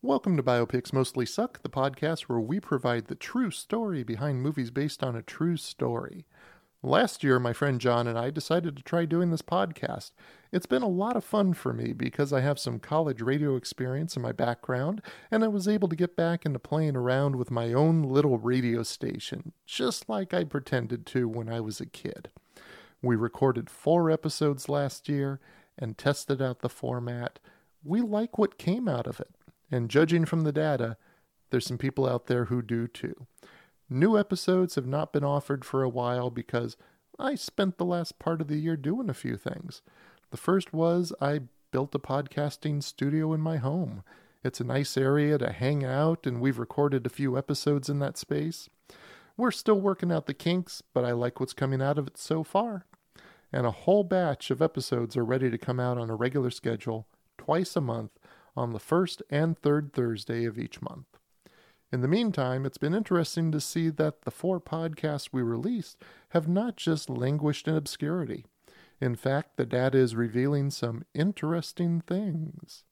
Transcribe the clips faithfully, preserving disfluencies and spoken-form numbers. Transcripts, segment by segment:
Welcome to Biopics Mostly Suck, the podcast where we provide the true story behind movies based on a true story. Last year, my friend John and I decided to try doing this podcast. It's been a lot of fun for me because I have some college radio experience in my background, and I was able to get back into playing around with my own little radio station, just like I pretended to when I was a kid. We recorded four episodes last year and tested out the format. We like what came out of it, and judging from the data, there's some people out there who do too. New episodes have not been offered for a while because I spent the last part of the year doing a few things. The first was I built a podcasting studio in my home. It's a nice area to hang out, and we've recorded a few episodes in that space. We're still working out the kinks, but I like what's coming out of it so far. And a whole batch of episodes are ready to come out on a regular schedule, twice a month, on the first and third Thursday of each month. In the meantime, it's been interesting to see that the four podcasts we released have not just languished in obscurity. In fact, the data is revealing some interesting things.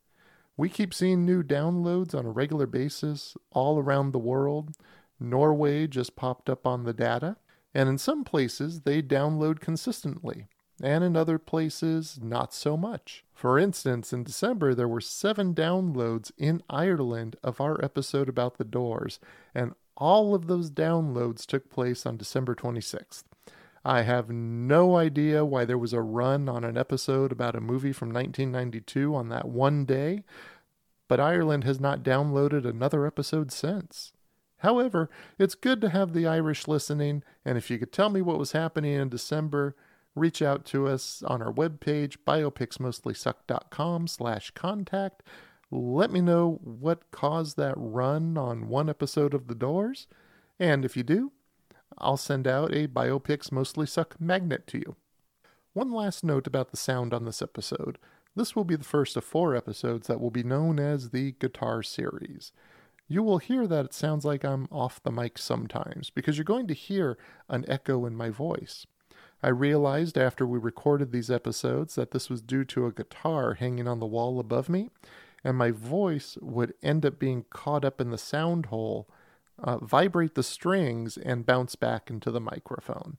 We keep seeing new downloads on a regular basis all around the world. Norway just popped up on the data, and in some places they download consistently, and in other places not so much. For instance, in December, there were seven downloads in Ireland of our episode about The Doors, and all of those downloads took place on December twenty-sixth. I have no idea why there was a run on an episode about a movie from nineteen ninety-two on that one day, but Ireland has not downloaded another episode since. However, it's good to have the Irish listening, and if you could tell me what was happening in December, reach out to us on our webpage, biopicsmostlysuck.com slash contact. Let me know what caused that run on one episode of The Doors. And if you do, I'll send out a Biopics Mostly Suck magnet to you. One last note about the sound on this episode. This will be the first of four episodes that will be known as the Guitar Series. You will hear that it sounds like I'm off the mic sometimes, because you're going to hear an echo in my voice. I realized after we recorded these episodes that this was due to a guitar hanging on the wall above me, and my voice would end up being caught up in the sound hole, uh, vibrate the strings, and bounce back into the microphone.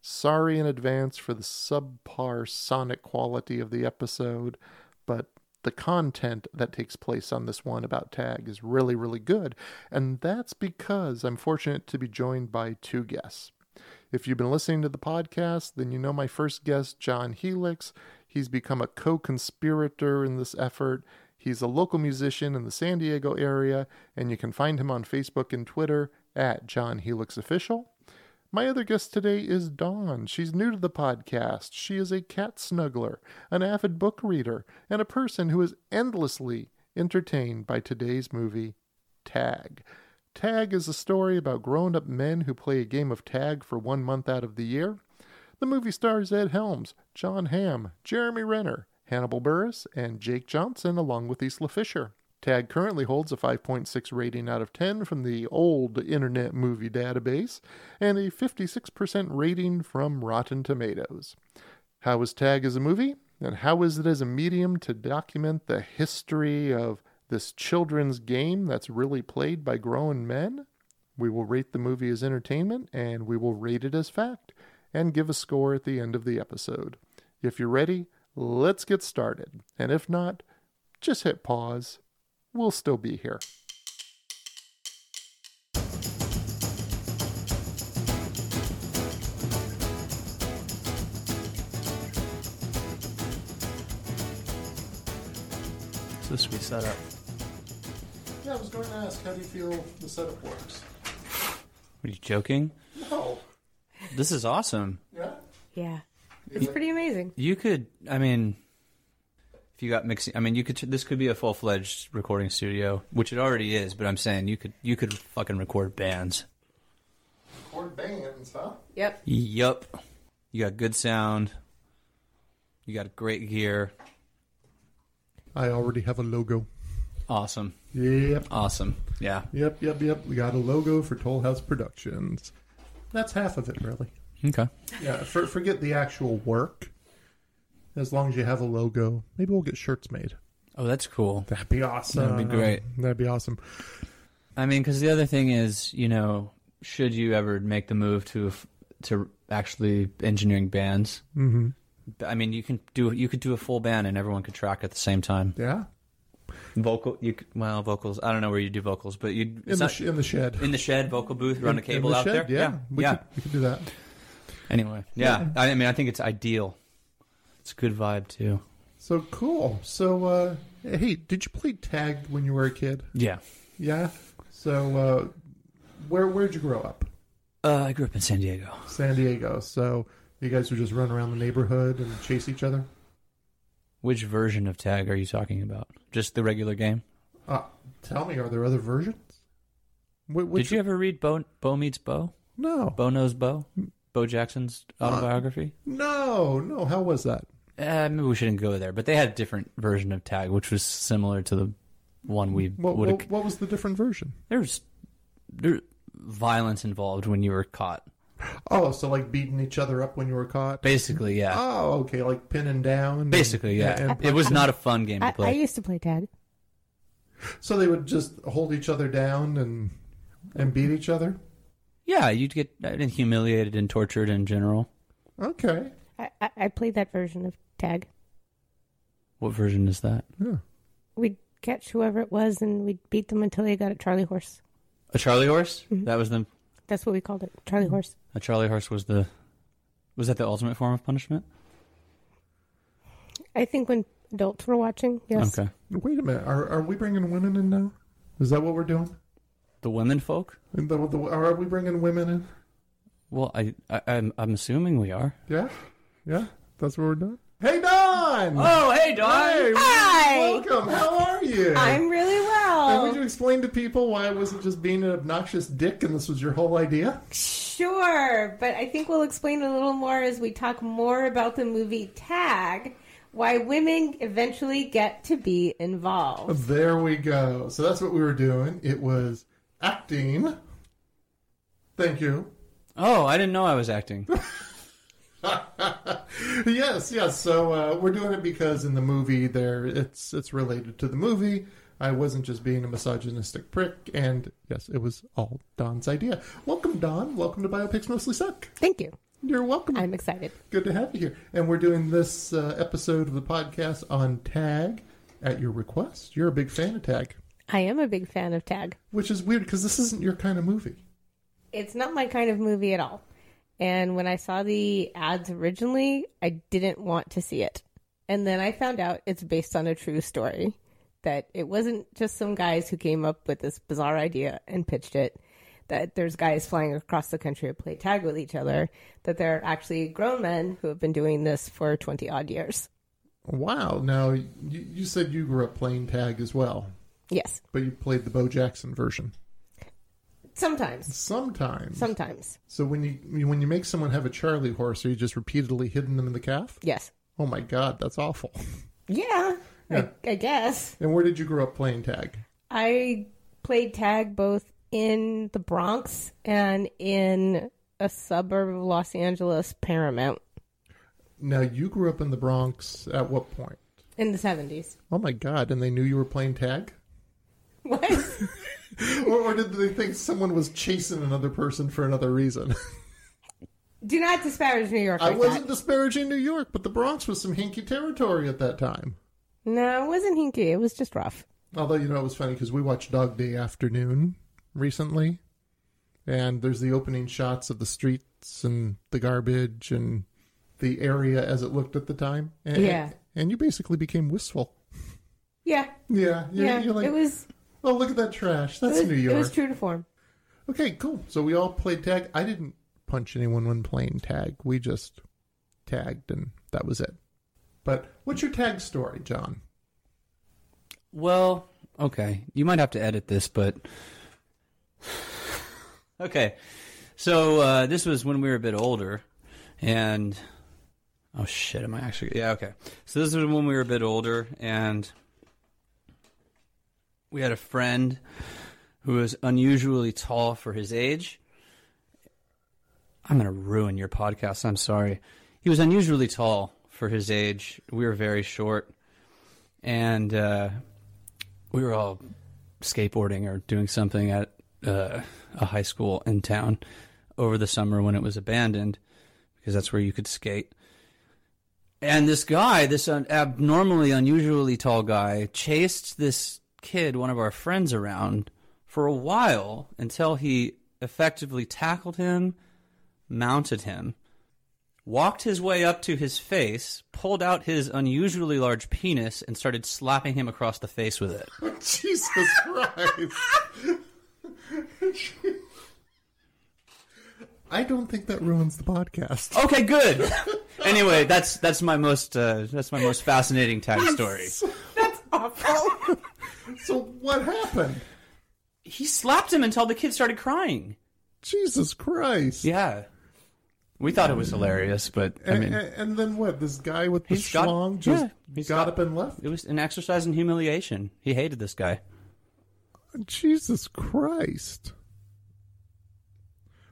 Sorry in advance for the subpar sonic quality of the episode, but the content that takes place on this one about Tag is really, really good, and that's because I'm fortunate to be joined by two guests. If you've been listening to the podcast, then you know my first guest, John Helix. He's become a co-conspirator in this effort. He's a local musician in the San Diego area, and you can find him on Facebook and Twitter at John Helix Official. My other guest today is Dawn. She's new to the podcast. She is a cat snuggler, an avid book reader, and a person who is endlessly entertained by today's movie, Tag. Tag is a story about grown-up men who play a game of tag for one month out of the year. The movie stars Ed Helms, John Hamm, Jeremy Renner, Hannibal Buress, and Jake Johnson, along with Isla Fisher. Tag currently holds a five point six rating out of ten from the old Internet Movie Database and a fifty-six percent rating from Rotten Tomatoes. How is Tag as a movie, and how is it as a medium to document the history of this children's game that's really played by grown men? We will rate the movie as entertainment, and we will rate it as fact, and give a score at the end of the episode. If you're ready, let's get started. And if not, just hit pause. We'll still be here. So this we set up. Yeah, I was going to ask, how do you feel the setup works? Are you joking? No. This is awesome. Yeah? Yeah. It's yeah. pretty amazing. You could, I mean, if you got mixing, I mean, you could. This could be a full-fledged recording studio, which it already is, but I'm saying you could you could fucking record bands. Record bands, huh? Yep. Yep. You got good sound. You got great gear. I already have a logo. Awesome. Yep. Awesome. Yeah. Yep, yep, yep. We got a logo for Toll House Productions. That's half of it, really. Okay. Yeah, for, forget the actual work. As long as you have a logo, maybe we'll get shirts made. Oh, that's cool. That'd be awesome. That'd be great. That'd be awesome. I mean, because the other thing is, you know, should you ever make the move to to actually engineering bands? Mm-hmm. I mean, you can do you could do a full band and everyone could track at the same time. Yeah. Vocal, you well, vocals. I don't know where you do vocals, but you in, in the shed, in the shed, vocal booth, run in, a cable the out shed, there. Yeah, yeah, we, yeah. Could, we could do that. Anyway, yeah. yeah. I mean, I think it's ideal. It's a good vibe too. So cool. So, uh, hey, did you play tag when you were a kid? Yeah, yeah. So, uh, where where'd you grow up? Uh, I grew up in San Diego. San Diego. So you guys would just run around the neighborhood and chase each other. Which version of tag are you talking about? Just the regular game? Uh, tell me, are there other versions? Wh- Did you ever read Bo, Bo Meets Bo? No. Bo Knows Bo? Bo Jackson's autobiography? Uh, no, no. How was that? Uh, maybe we shouldn't go there, but they had a different version of tag, which was similar to the one we what, would have... What, what was the different version? There's there, violence involved when you were caught. Oh, so like beating each other up when you were caught? Basically, yeah. Oh, okay, like pinning down? Basically, yeah. And, and it was not a fun game to play. I, I used to play tag. So they would just hold each other down and and beat each other? Yeah, you'd get humiliated and tortured in general. Okay. I, I, I played that version of tag. What version is that? Yeah. We'd catch whoever it was and we'd beat them until they got a Charlie horse. A Charlie horse? Mm-hmm. That was the... That's what we called it, Charlie horse. A Charlie horse was the, was that the ultimate form of punishment? I think when adults were watching, yes. Okay. Wait a minute, are are we bringing women in now? Is that what we're doing? The women folk? The, the, are we bringing women in? Well, I, I I'm I'm assuming we are. Yeah, yeah, that's what we're doing. Hey, Dawn! Oh, hey, Dawn! Hey, hi! Welcome. How are you? I'm really well. And would you explain to people why it wasn't just being an obnoxious dick and this was your whole idea? Sure, but I think we'll explain a little more as we talk more about the movie Tag, why women eventually get to be involved. There we go. So that's what we were doing. It was acting. Thank you. Oh, I didn't know I was acting. Yes, yes. So uh, we're doing it because in the movie there, it's it's related to the movie. I wasn't just being a misogynistic prick, and yes, it was all Don's idea. Welcome, Don. Welcome to Biopics Mostly Suck. Thank you. You're welcome. I'm excited. Good to have you here. And we're doing this uh, episode of the podcast on Tag at your request. You're a big fan of Tag. I am a big fan of Tag. Which is weird, because this isn't your kind of movie. It's not my kind of movie at all. And when I saw the ads originally, I didn't want to see it. And then I found out it's based on a true story. That it wasn't just some guys who came up with this bizarre idea and pitched it, that there's guys flying across the country who play tag with each other, that there are actually grown men who have been doing this for twenty odd years. Wow. Now, you, you said you grew up playing tag as well. Yes. But you played the Bo Jackson version. Sometimes. Sometimes. Sometimes. So when you when you make someone have a Charlie horse, are you just repeatedly hitting them in the calf? Yes. Oh my God, that's awful. Yeah. Yeah. I, I guess. And where did you grow up playing tag? I played tag both in the Bronx and in a suburb of Los Angeles, Paramount. Now, you grew up in the Bronx at what point? In the seventies. Oh, my God. And they knew you were playing tag? What? or, or did they think someone was chasing another person for another reason? Do not disparage New York. I like wasn't that. disparaging New York, but the Bronx was some hinky territory at that time. No, it wasn't hinky. It was just rough. Although, you know, it was funny because we watched Dog Day Afternoon recently. And there's the opening shots of the streets and the garbage and the area as it looked at the time. And, yeah. And you basically became wistful. Yeah. Yeah. You're, yeah. You're like, it was... Oh, look at that trash. That's was, New York. It was true to form. Okay, cool. So we all played tag. I didn't punch anyone when playing tag. We just tagged and that was it. But what's your tag story, John? Well, okay. You might have to edit this, but... okay. So uh, this was when we were a bit older, and... Oh, shit. Am I actually... Yeah, okay. So this was when we were a bit older, and we had a friend who was unusually tall for his age. I'm going to ruin your podcast. I'm sorry. He was unusually tall. For his age, we were very short, and uh, we were all skateboarding or doing something at uh, a high school in town over the summer when it was abandoned, because that's where you could skate. And this guy, this un- abnormally, unusually tall guy, chased this kid, one of our friends, around for a while until he effectively tackled him, mounted him, walked his way up to his face, pulled out his unusually large penis, and started slapping him across the face with it. Jesus Christ. I don't think that ruins the podcast. Okay, good. Anyway, that's that's my most uh, that's my most fascinating tag story. That's, that's awful. So what happened? He slapped him until the kid started crying. Jesus Christ. Yeah. We thought it was hilarious, but I mean, and, and then what? This guy with the schlong got, just yeah, got, got up and left. It was an exercise in humiliation. He hated this guy. Jesus Christ.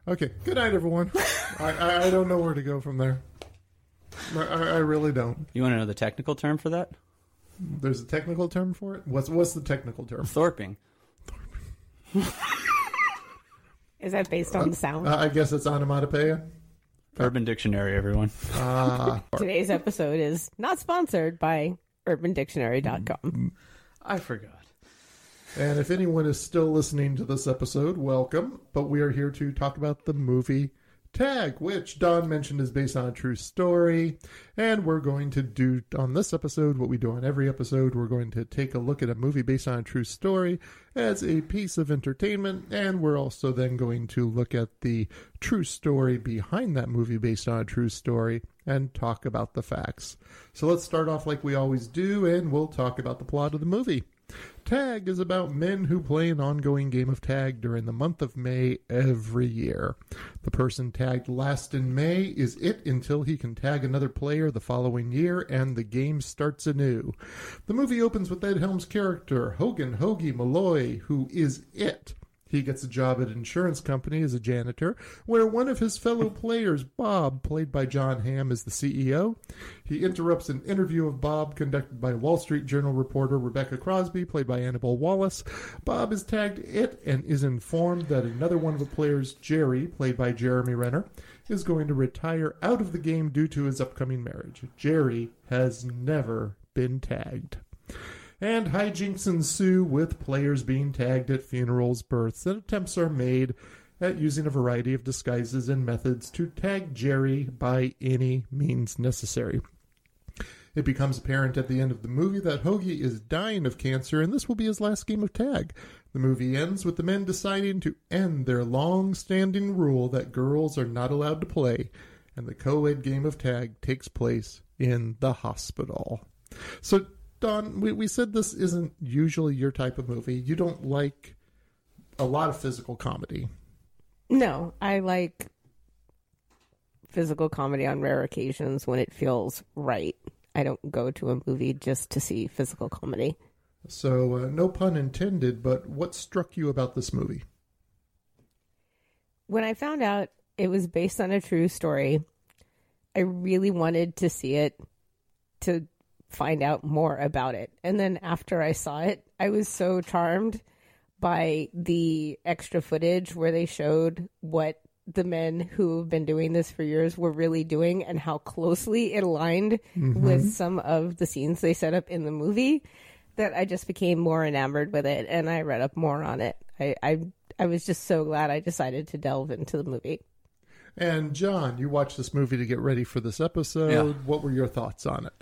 Okay. Good night, everyone. I, I, I don't know where to go from there. I, I really don't. You want to know the technical term for that? There's a technical term for it? What's what's the technical term? Thorping. Thorping. Is that based on uh, the sound? I guess it's onomatopoeia. Urban Dictionary, everyone. Uh, Today's episode is not sponsored by urban dictionary dot com. I forgot. And if anyone is still listening to this episode, welcome. But we are here to talk about the movie Tag, which Don mentioned is based on a true story. And we're going to do on this episode what we do on every episode. We're going to take a look at a movie based on a true story as a piece of entertainment. And we're also then going to look at the true story behind that movie based on a true story and talk about the facts. So let's start off like we always do, and we'll talk about the plot of the movie. Tag is about men who play an ongoing game of tag during the month of May every year. The person tagged last in May is it until he can tag another player the following year, and the game starts anew. The movie opens with Ed Helms' character, Hogan Hoagie Malloy, who is it. He gets a job at an insurance company as a janitor, where one of his fellow players, Bob, played by John Hamm, is the C E O. He interrupts an interview of Bob conducted by Wall Street Journal reporter Rebecca Crosby, played by Annabelle Wallace. Bob is tagged it and is informed that another one of the players, Jerry, played by Jeremy Renner, is going to retire out of the game due to his upcoming marriage. Jerry has never been tagged. And hijinks ensue with players being tagged at funerals, births, and attempts are made at using a variety of disguises and methods to tag Jerry by any means necessary. It becomes apparent at the end of the movie that Hoagie is dying of cancer, and this will be his last game of tag. The movie ends with the men deciding to end their long-standing rule that girls are not allowed to play, and the co-ed game of tag takes place in the hospital. So, Don, we, we said this isn't usually your type of movie. You don't like a lot of physical comedy. No, I like physical comedy on rare occasions when it feels right. I don't go to a movie just to see physical comedy. So, uh, no pun intended, but what struck you about this movie? When I found out it was based on a true story, I really wanted to see it to find out more about it. And then after I saw it, I was so charmed by the extra footage where they showed what the men who have been doing this for years were really doing and how closely it aligned mm-hmm. with some of the scenes they set up in the movie, that I just became more enamored with it, and I read up more on it. I, I, I was just so glad I decided to delve into the movie. And John, you watched this movie to get ready for this episode. Yeah. What were your thoughts on it?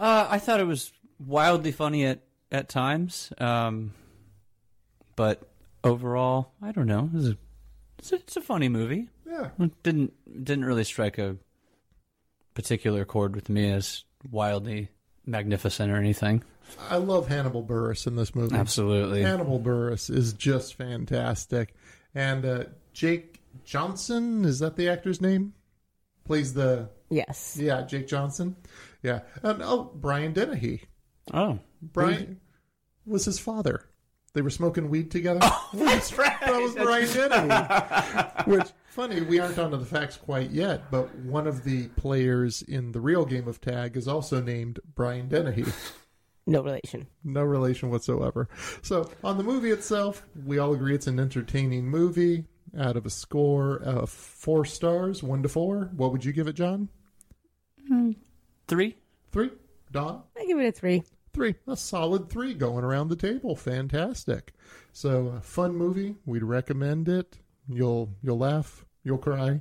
Uh, I thought it was wildly funny at, at times, um, but overall, I don't know. It was a, it's, a, it's a funny movie. Yeah, it didn't didn't really strike a particular chord with me as wildly magnificent or anything. I love Hannibal Buress in this movie. Absolutely, Hannibal Buress is just fantastic. And uh, Jake Johnson, is that the actor's name? Plays the yes, yeah, Jake Johnson. Yeah. And oh, Brian Dennehy. Oh. Brian was his father. They were smoking weed together. Oh, that's right. That was Brian Dennehy. Which, funny, we aren't onto the facts quite yet, but one of the players in the real game of tag is also named Brian Dennehy. No relation. No relation whatsoever. So on the movie itself, we all agree it's an entertaining movie. Out of a score of four stars, one to four, what would you give it, John? Mm. Three. Three? Don? I give it a three. Three. A solid three going around the table. Fantastic. So a fun movie. We'd recommend it. You'll you'll laugh. You'll cry.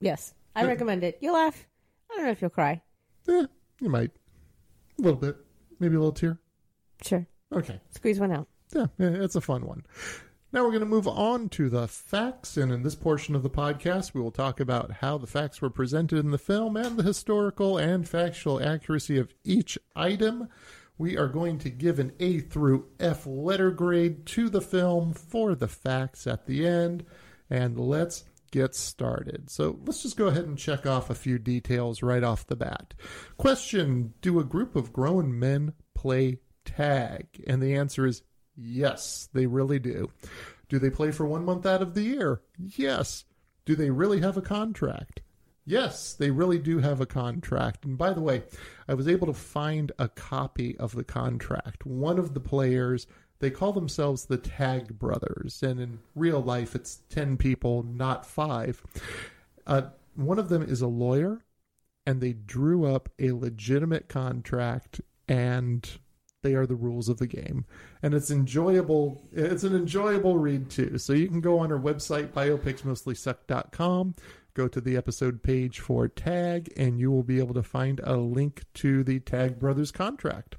Yes. I yeah. recommend it. You'll laugh. I don't know if you'll cry. Yeah, you might. A little bit. Maybe a little tear. Sure. Okay. Squeeze one out. Yeah, yeah, it's a fun one. Now we're going to move on to the facts, and in this portion of the podcast, we will talk about how the facts were presented in the film and the historical and factual accuracy of each item. We are going to give an A through F letter grade to the film for the facts at the end, and let's get started. So let's just go ahead and check off a few details right off the bat. Question, do a group of grown men play tag? And the answer is yes, they really do. Do they play for one month out of the year? Yes. Do they really have a contract? Yes, they really do have a contract. And by the way, I was able to find a copy of the contract. One of the players, they call themselves the Tag Brothers. And in real life, it's ten people, not five. Uh, one of them is a lawyer, and they drew up a legitimate contract, and they are the rules of the game, and it's enjoyable. It's an enjoyable read too. So you can go on our website, biopics mostly suck dot com, go to the episode page for Tag, and you will be able to find a link to the Tag Brothers contract.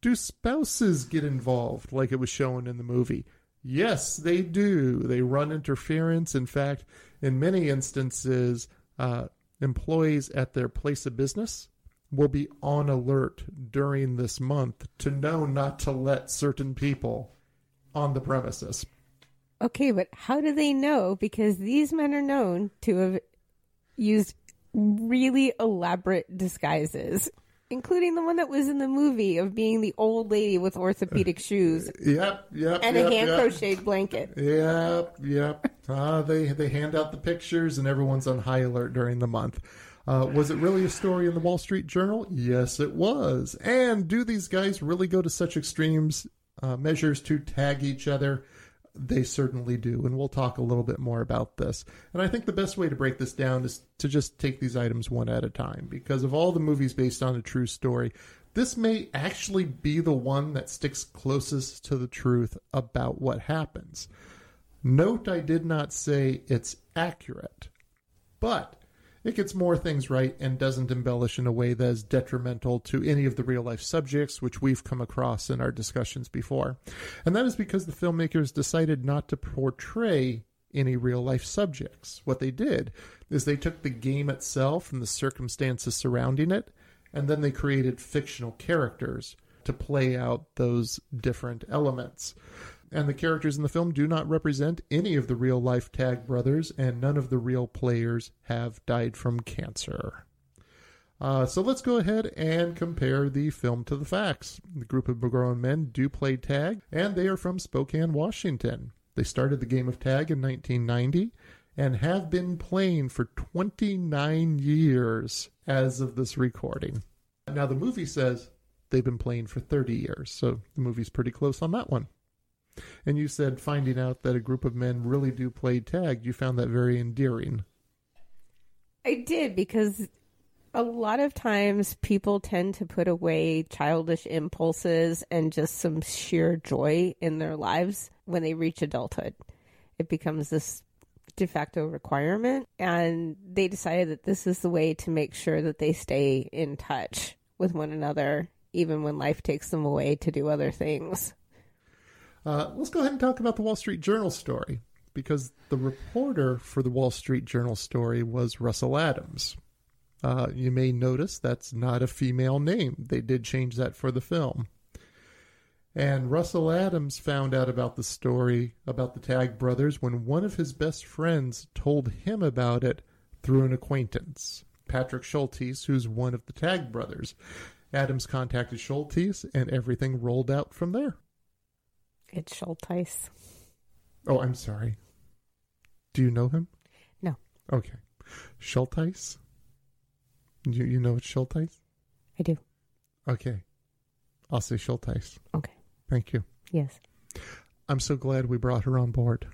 Do spouses get involved like it was shown in the movie? Yes, they do. They run interference. In fact, in many instances, uh, employees at their place of business will be on alert during this month to know not to let certain people on the premises. Okay, but how do they know? Because these men are known to have used really elaborate disguises, including the one that was in the movie of being the old lady with orthopedic shoes. Yep, yep, and yep, a hand yep. crocheted blanket. Yep, yep. uh, they, they hand out the pictures and everyone's on high alert during the month. Uh, was it really a story in the Wall Street Journal? Yes, it was. And do these guys really go to such extremes uh, measures to tag each other? They certainly do. And we'll talk a little bit more about this. And I think the best way to break this down is to just take these items one at a time. Because of all the movies based on a true story, this may actually be the one that sticks closest to the truth about what happens. Note, I did not say it's accurate. But it gets more things right and doesn't embellish in a way that is detrimental to any of the real-life subjects which we've come across in our discussions before. And that is because the filmmakers decided not to portray any real-life subjects. What they did is they took the game itself and the circumstances surrounding it, and then they created fictional characters to play out those different elements. And the characters in the film do not represent any of the real-life Tag Brothers, and none of the real players have died from cancer. Uh, so let's go ahead and compare the film to the facts. The group of grown men do play tag, and they are from Spokane, Washington. They started the game of tag in nineteen ninety and have been playing for twenty-nine years as of this recording. Now, the movie says they've been playing for thirty years, so the movie's pretty close on that one. And you said finding out that a group of men really do play tag, you found that very endearing. I did, because a lot of times people tend to put away childish impulses and just some sheer joy in their lives when they reach adulthood. It becomes this de facto requirement, and they decided that this is the way to make sure that they stay in touch with one another, even when life takes them away to do other things. Uh, let's go ahead and talk about the Wall Street Journal story, because the reporter for the Wall Street Journal story was Russell Adams. Uh, you may notice that's not a female name. They did change that for the film. And Russell Adams found out about the story about the Tag Brothers when one of his best friends told him about it through an acquaintance, Patrick Schulteis, who's one of the Tag Brothers. Adams contacted Schulteis, and everything rolled out from there. It's Schulteis. Oh, I'm sorry. Do you know him? No. Okay. Schulteis? You you know it's Schulteis? I do. Okay. I'll say Schulteis. Okay. Thank you. Yes. I'm so glad we brought her on board.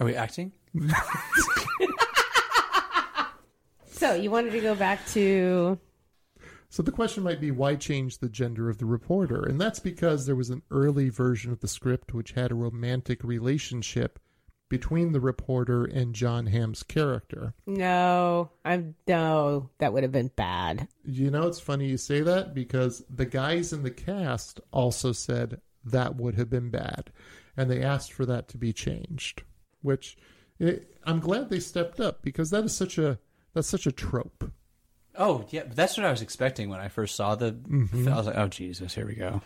Are we acting? So you wanted to go back to... So the question might be, why change the gender of the reporter? And that's because there was an early version of the script which had a romantic relationship between the reporter and John Hamm's character. No, I'm no, that would have been bad. You know, it's funny you say that because the guys in the cast also said that would have been bad. And they asked for that to be changed, which it, I'm glad they stepped up because that is such a that's such a trope. Oh, yeah. That's what I was expecting when I first saw the... Mm-hmm. I was like, oh, Jesus, here we go.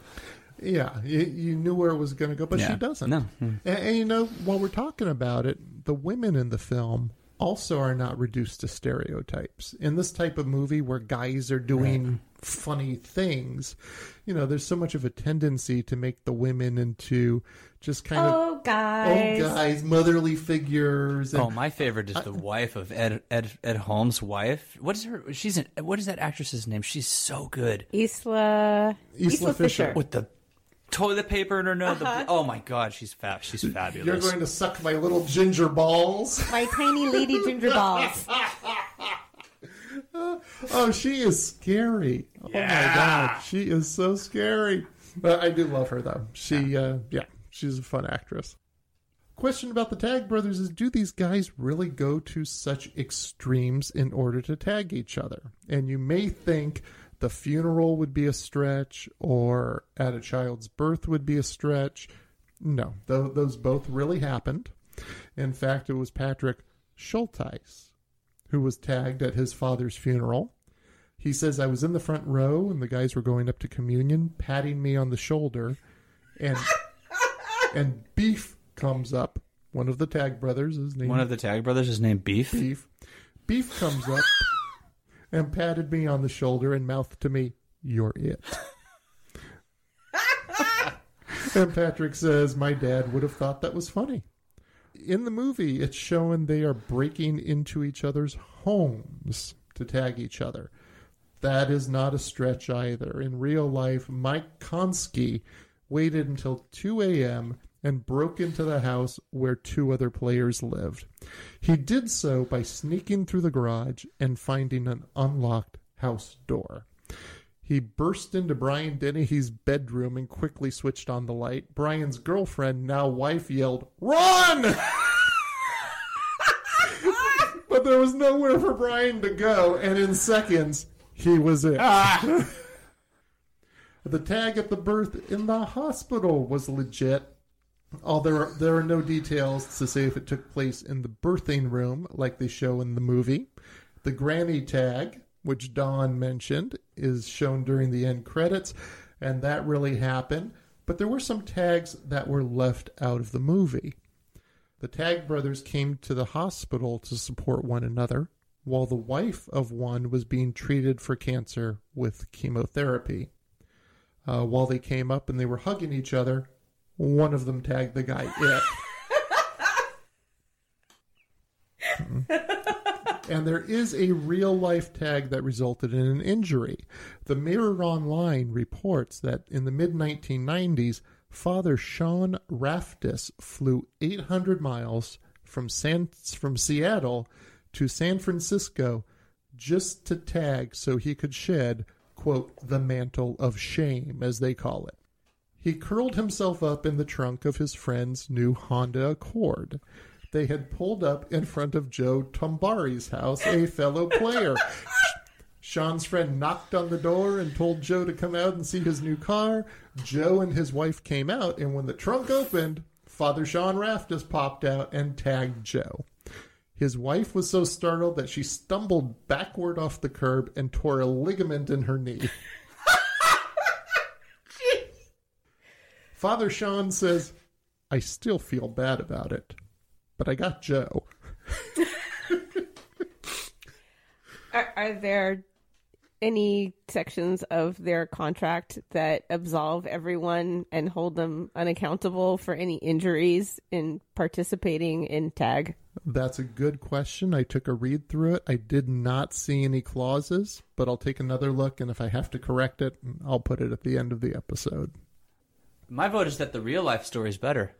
Yeah. You, you knew where it was going to go, but yeah. She doesn't. No. Mm. And, and, you know, while we're talking about it, the women in the film also are not reduced to stereotypes. In this type of movie where guys are doing right. funny things, you know, there's so much of a tendency to make the women into just kind oh, of... guys. Oh, guys. Motherly figures. And, oh, my favorite is I, the wife of Ed, Ed Ed Helms' wife. What is her... She's an, what is that actress's name? She's so good. Isla... Isla, Isla Fisher. Fisher. With the... toilet paper in her nose. Uh-huh. Oh my God, she's fab. She's fabulous. You're going to suck my little ginger balls. My tiny lady ginger balls. Oh, she is scary. Yeah. Oh my God, she is so scary. But I do love her though. She, uh, yeah, she's a fun actress. Question about the Tag Brothers is: do these guys really go to such extremes in order to tag each other? And you may think the funeral would be a stretch, or at a child's birth would be a stretch. No, th- those both really happened. In fact, it was Patrick Schulteis who was tagged at his father's funeral. He says, I was in the front row, and the guys were going up to communion, patting me on the shoulder, and and Beef comes up. One of the Tag Brothers is named... One of the Tag Brothers is named Beef? Beef. Beef comes up. And patted me on the shoulder and mouthed to me, "You're it." And Patrick says, my dad would have thought that was funny. In the movie, it's shown they are breaking into each other's homes to tag each other. That is not a stretch either. In real life, Mike Konski waited until two a.m. and broke into the house where two other players lived. He did so by sneaking through the garage and finding an unlocked house door. He burst into Brian Dennehy's bedroom and quickly switched on the light. Brian's girlfriend, now wife, yelled, "Run!" But there was nowhere for Brian to go, and in seconds, he was it. Ah. The tag at the birth in the hospital was legit. Although there are no details to say if it took place in the birthing room, like they show in the movie. The granny tag, which Don mentioned, is shown during the end credits, and that really happened. But there were some tags that were left out of the movie. The Tag Brothers came to the hospital to support one another, while the wife of one was being treated for cancer with chemotherapy. Uh, while they came up and they were hugging each other, one of them tagged the guy it. And there is a real-life tag that resulted in an injury. The Mirror Online reports that in the mid nineteen nineties, Father Sean Raftus flew eight hundred miles from San, from Seattle to San Francisco just to tag so he could shed, quote, the mantle of shame, as they call it. He curled himself up in the trunk of his friend's new Honda Accord. They had pulled up in front of Joe Tombari's house, a fellow player. Sean's friend knocked on the door and told Joe to come out and see his new car. Joe and his wife came out, and when the trunk opened, Father Sean Raftus popped out and tagged Joe. His wife was so startled that she stumbled backward off the curb and tore a ligament in her knee. Father Sean says, I still feel bad about it, but I got Joe. Are, are there any sections of their contract that absolve everyone and hold them unaccountable for any injuries in participating in Tag? That's a good question. I took a read through it. I did not see any clauses, but I'll take another look, and if I have to correct it, I'll put it at the end of the episode. My vote is that the real life story is better.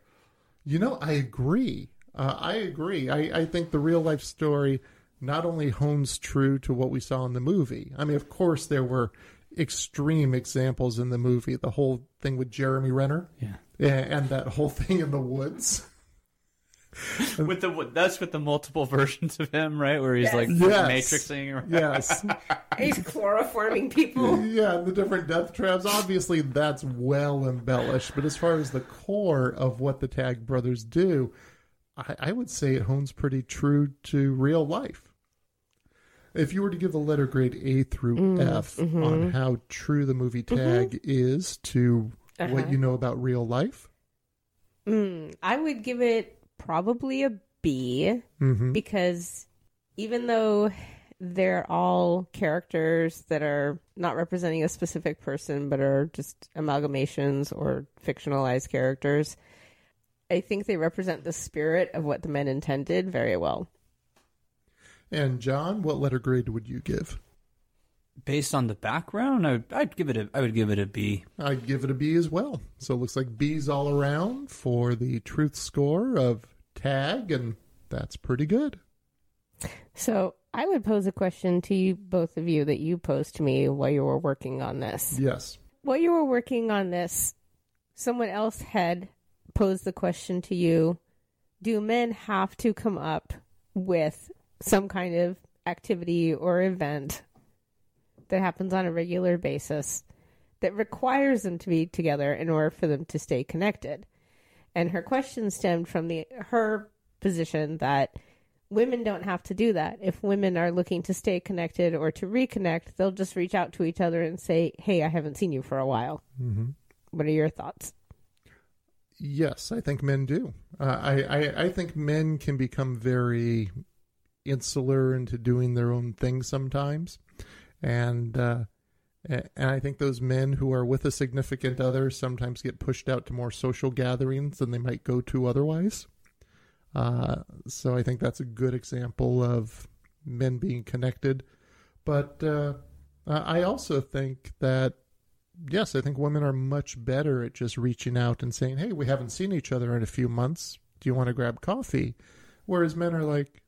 You know, I agree. Uh, I agree. I, I think the real life story not only hones true to what we saw in the movie. I mean, of course, there were extreme examples in the movie. The whole thing with Jeremy Renner, yeah, and that whole thing in the woods. With the that's with the multiple versions of him, right? Where he's yes. like yes. matrixing, around. Yes, he's chloroforming people. Yeah, the different death traps. Obviously, that's well embellished. But as far as the core of what the Tag Brothers do, I, I would say it hones pretty true to real life. If you were to give a letter grade A through mm, F mm-hmm. on how true the movie Tag mm-hmm. is to uh-huh. what you know about real life, mm, I would give it probably a B, mm-hmm. because even though they're all characters that are not representing a specific person, but are just amalgamations or fictionalized characters, I think they represent the spirit of what the men intended very well. And John, what letter grade would you give? Based on the background, I would, I'd give it a, I would give it a B. I'd give it a B as well. So it looks like B's all around for the truth score of Tag, and that's pretty good. So I would pose a question to you, both of you, that you posed to me while you were working on this. Yes. While you were working on this, someone else had posed the question to you, do men have to come up with some kind of activity or event that happens on a regular basis that requires them to be together in order for them to stay connected? And her question stemmed from the her position that women don't have to do that. If women are looking to stay connected or to reconnect, they'll just reach out to each other and say, hey, I haven't seen you for a while. Mm-hmm. What are your thoughts? Yes, I think men do. Uh, I, I, I think men can become very insular into doing their own thing sometimes. And uh, and I think those men who are with a significant other sometimes get pushed out to more social gatherings than they might go to otherwise. Uh, so I think that's a good example of men being connected. But uh, I also think that, yes, I think women are much better at just reaching out and saying, hey, we haven't seen each other in a few months. Do you want to grab coffee? Whereas men are like,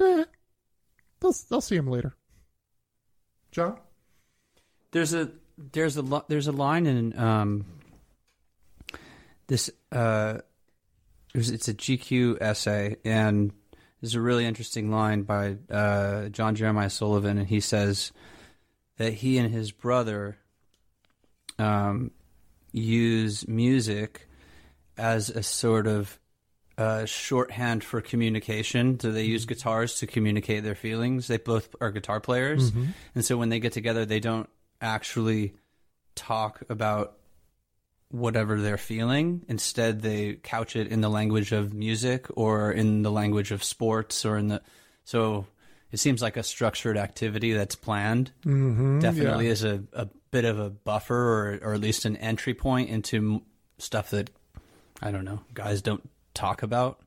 eh, they'll, they'll see him later. John? There's a there's a there's a line in um this uh it's a G Q essay, and there's a really interesting line by uh, John Jeremiah Sullivan, and he says that he and his brother um use music as a sort of Uh, shorthand for communication. So they use guitars to communicate their feelings. They both are guitar players. Mm-hmm. And so when they get together, they don't actually talk about whatever they're feeling. Instead, they couch it in the language of music or in the language of sports or in the... So it seems like a structured activity that's planned. Mm-hmm, definitely yeah. is a, a bit of a buffer or, or at least an entry point into stuff that, I don't know, guys don't talk about.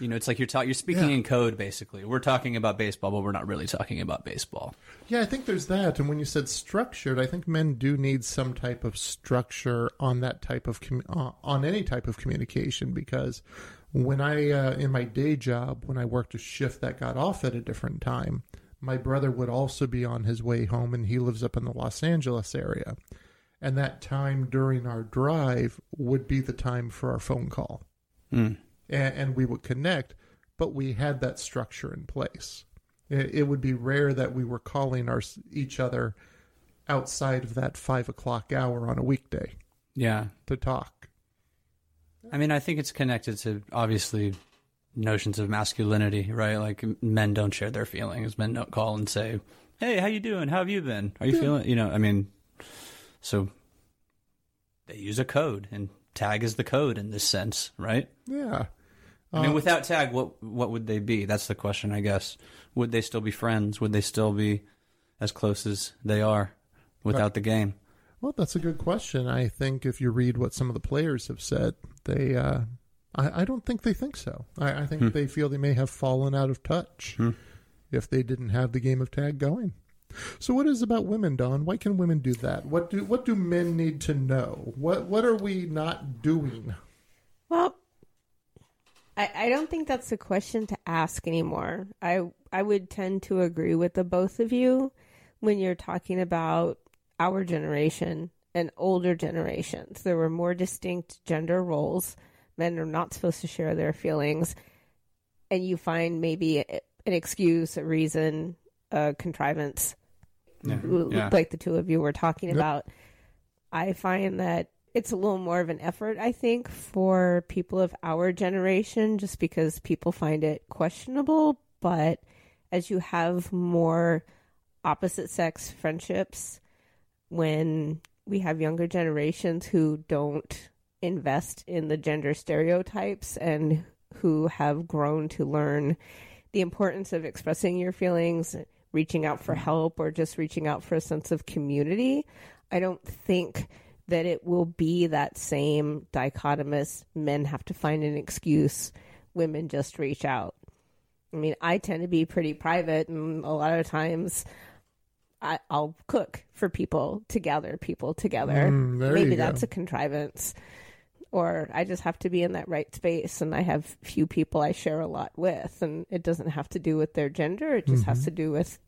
You know, it's like you're ta- you're speaking yeah. in code, basically. We're talking about baseball, but we're not really talking about baseball. Yeah, I think there's that. And when you said structured, I think men do need some type of structure on that type of com- uh, on any type of communication, because when I uh, in my day job, when I worked a shift that got off at a different time, my brother would also be on his way home, and he lives up in the Los Angeles area. And that time during our drive would be the time for our phone call. Mm. And we would connect, but we had that structure in place. It would be rare that we were calling our, each other outside of that five o'clock hour on a weekday. Yeah, to talk. I mean, I think it's connected to obviously notions of masculinity, right? Like men don't share their feelings. Men don't call and say, "Hey, how you doing? How have you been? Are you yeah. feeling?" You know, I mean, so they use a code, and Tag is the code in this sense, right? Yeah. I um, mean, without Tag, what what would they be? That's the question, I guess. Would they still be friends? Would they still be as close as they are without the game? Well, that's a good question. I think if you read what some of the players have said, they uh, I, I don't think they think so. I, I think hmm. they feel they may have fallen out of touch hmm. if they didn't have the game of tag going. So what is about women, Don? Why can women do that? What do what do men need to know? What what are we not doing? Well, I, I don't think that's a question to ask anymore. I I would tend to agree with the both of you when you're talking about our generation and older generations. There were more distinct gender roles. Men are not supposed to share their feelings. And you find maybe an excuse, a reason, a contrivance. Yeah. Yeah. Like the two of you were talking yep. about. I find that it's a little more of an effort, I think, for people of our generation, just because people find it questionable. But as you have more opposite sex friendships, when we have younger generations who don't invest in the gender stereotypes and who have grown to learn the importance of expressing your feelings, reaching out for help, or just reaching out for a sense of community, I don't think that it will be that same dichotomous men have to find an excuse, women just reach out. I mean, I tend to be pretty private, and a lot of times I, I'll cook for people to gather people together. Mm, there Maybe you go. That's a contrivance. Or I just have to be in that right space, and I have few people I share a lot with, and it doesn't have to do with their gender. It just mm-hmm. has to do with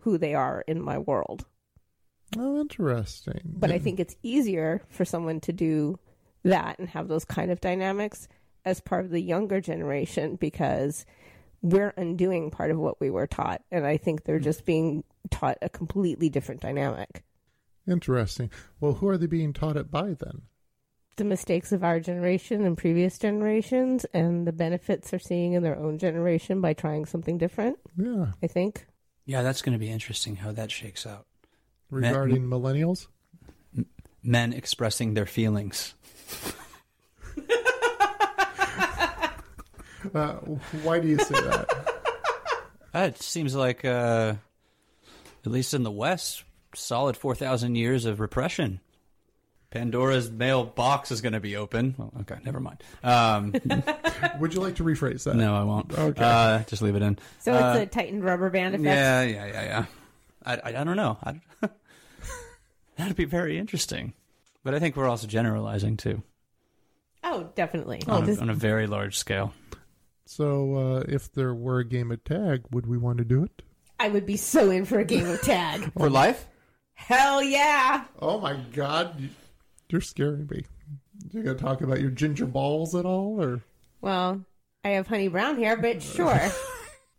who they are in my world. Oh, interesting. But yeah. I think it's easier for someone to do that and have those kind of dynamics as part of the younger generation, because we're undoing part of what we were taught, and I think they're just being taught a completely different dynamic. Interesting. Well, who are they being taught it by then? The mistakes of our generation and previous generations, and the benefits they're seeing in their own generation by trying something different. Yeah. I think. Yeah, that's going to be interesting how that shakes out. Regarding men, millennials? Men expressing their feelings. uh, why do you say that? It seems like, uh, at least in the West, solid four thousand years of repression. Pandora's mail box is going to be open. Well, okay, never mind. Um, Would you like to rephrase that? No, I won't. Okay, uh, just leave it in. So uh, it's a tightened rubber band effect? Yeah, yeah, yeah, yeah. I, I, I don't know. I, that'd be very interesting. But I think we're also generalizing, too. Oh, definitely. On, oh, this... a, on a very large scale. So uh, if there were a game of tag, would we want to do it? I would be so in for a game of tag. For life? Hell yeah. Oh, my God. You're scaring me. You gonna talk about your ginger balls at all, or? Well, I have honey brown hair, but sure.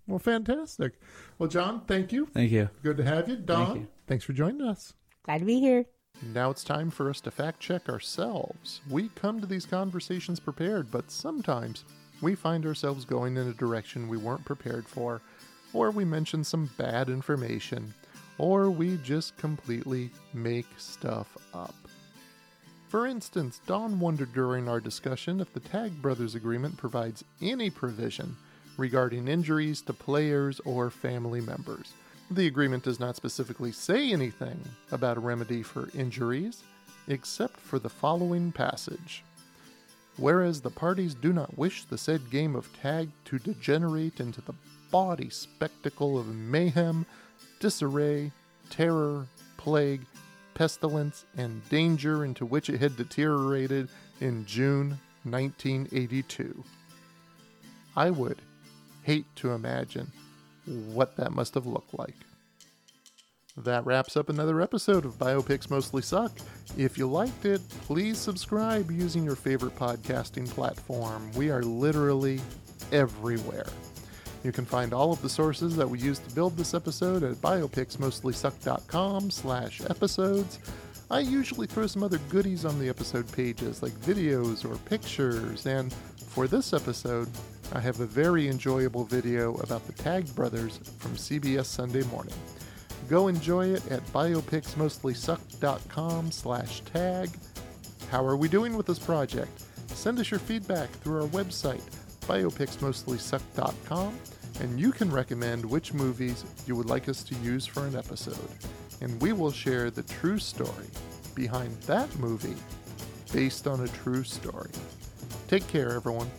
Well, fantastic. Well, John, thank you. Thank you. Good to have you, Don. Thank you. Thanks for joining us. Glad to be here. Now it's time for us to fact check ourselves. We come to these conversations prepared, but sometimes we find ourselves going in a direction we weren't prepared for, or we mention some bad information, or we just completely make stuff up. For instance, Don wondered during our discussion if the Tag Brothers Agreement provides any provision regarding injuries to players or family members. The agreement does not specifically say anything about a remedy for injuries, except for the following passage. Whereas the parties do not wish the said game of tag to degenerate into the bawdy spectacle of mayhem, disarray, terror, plague, pestilence, and danger into which it had deteriorated in June nineteen eighty-two. I would hate to imagine what that must have looked like. That wraps up another episode of Biopics Mostly Suck. If you liked it, please subscribe using your favorite podcasting platform. We are literally everywhere. You can find all of the sources that we used to build this episode at biopicsmostlysuck.com slash episodes. I usually throw some other goodies on the episode pages, like videos or pictures, and for this episode, I have a very enjoyable video about the Tag Brothers from C B S Sunday Morning. Go enjoy it at biopicsmostlysuck.com slash tag. How are we doing with this project? Send us your feedback through our website, biopicsmostlysuck dot com. and you can recommend which movies you would like us to use for an episode, and we will share the true story behind that movie based on a true story. Take care, everyone.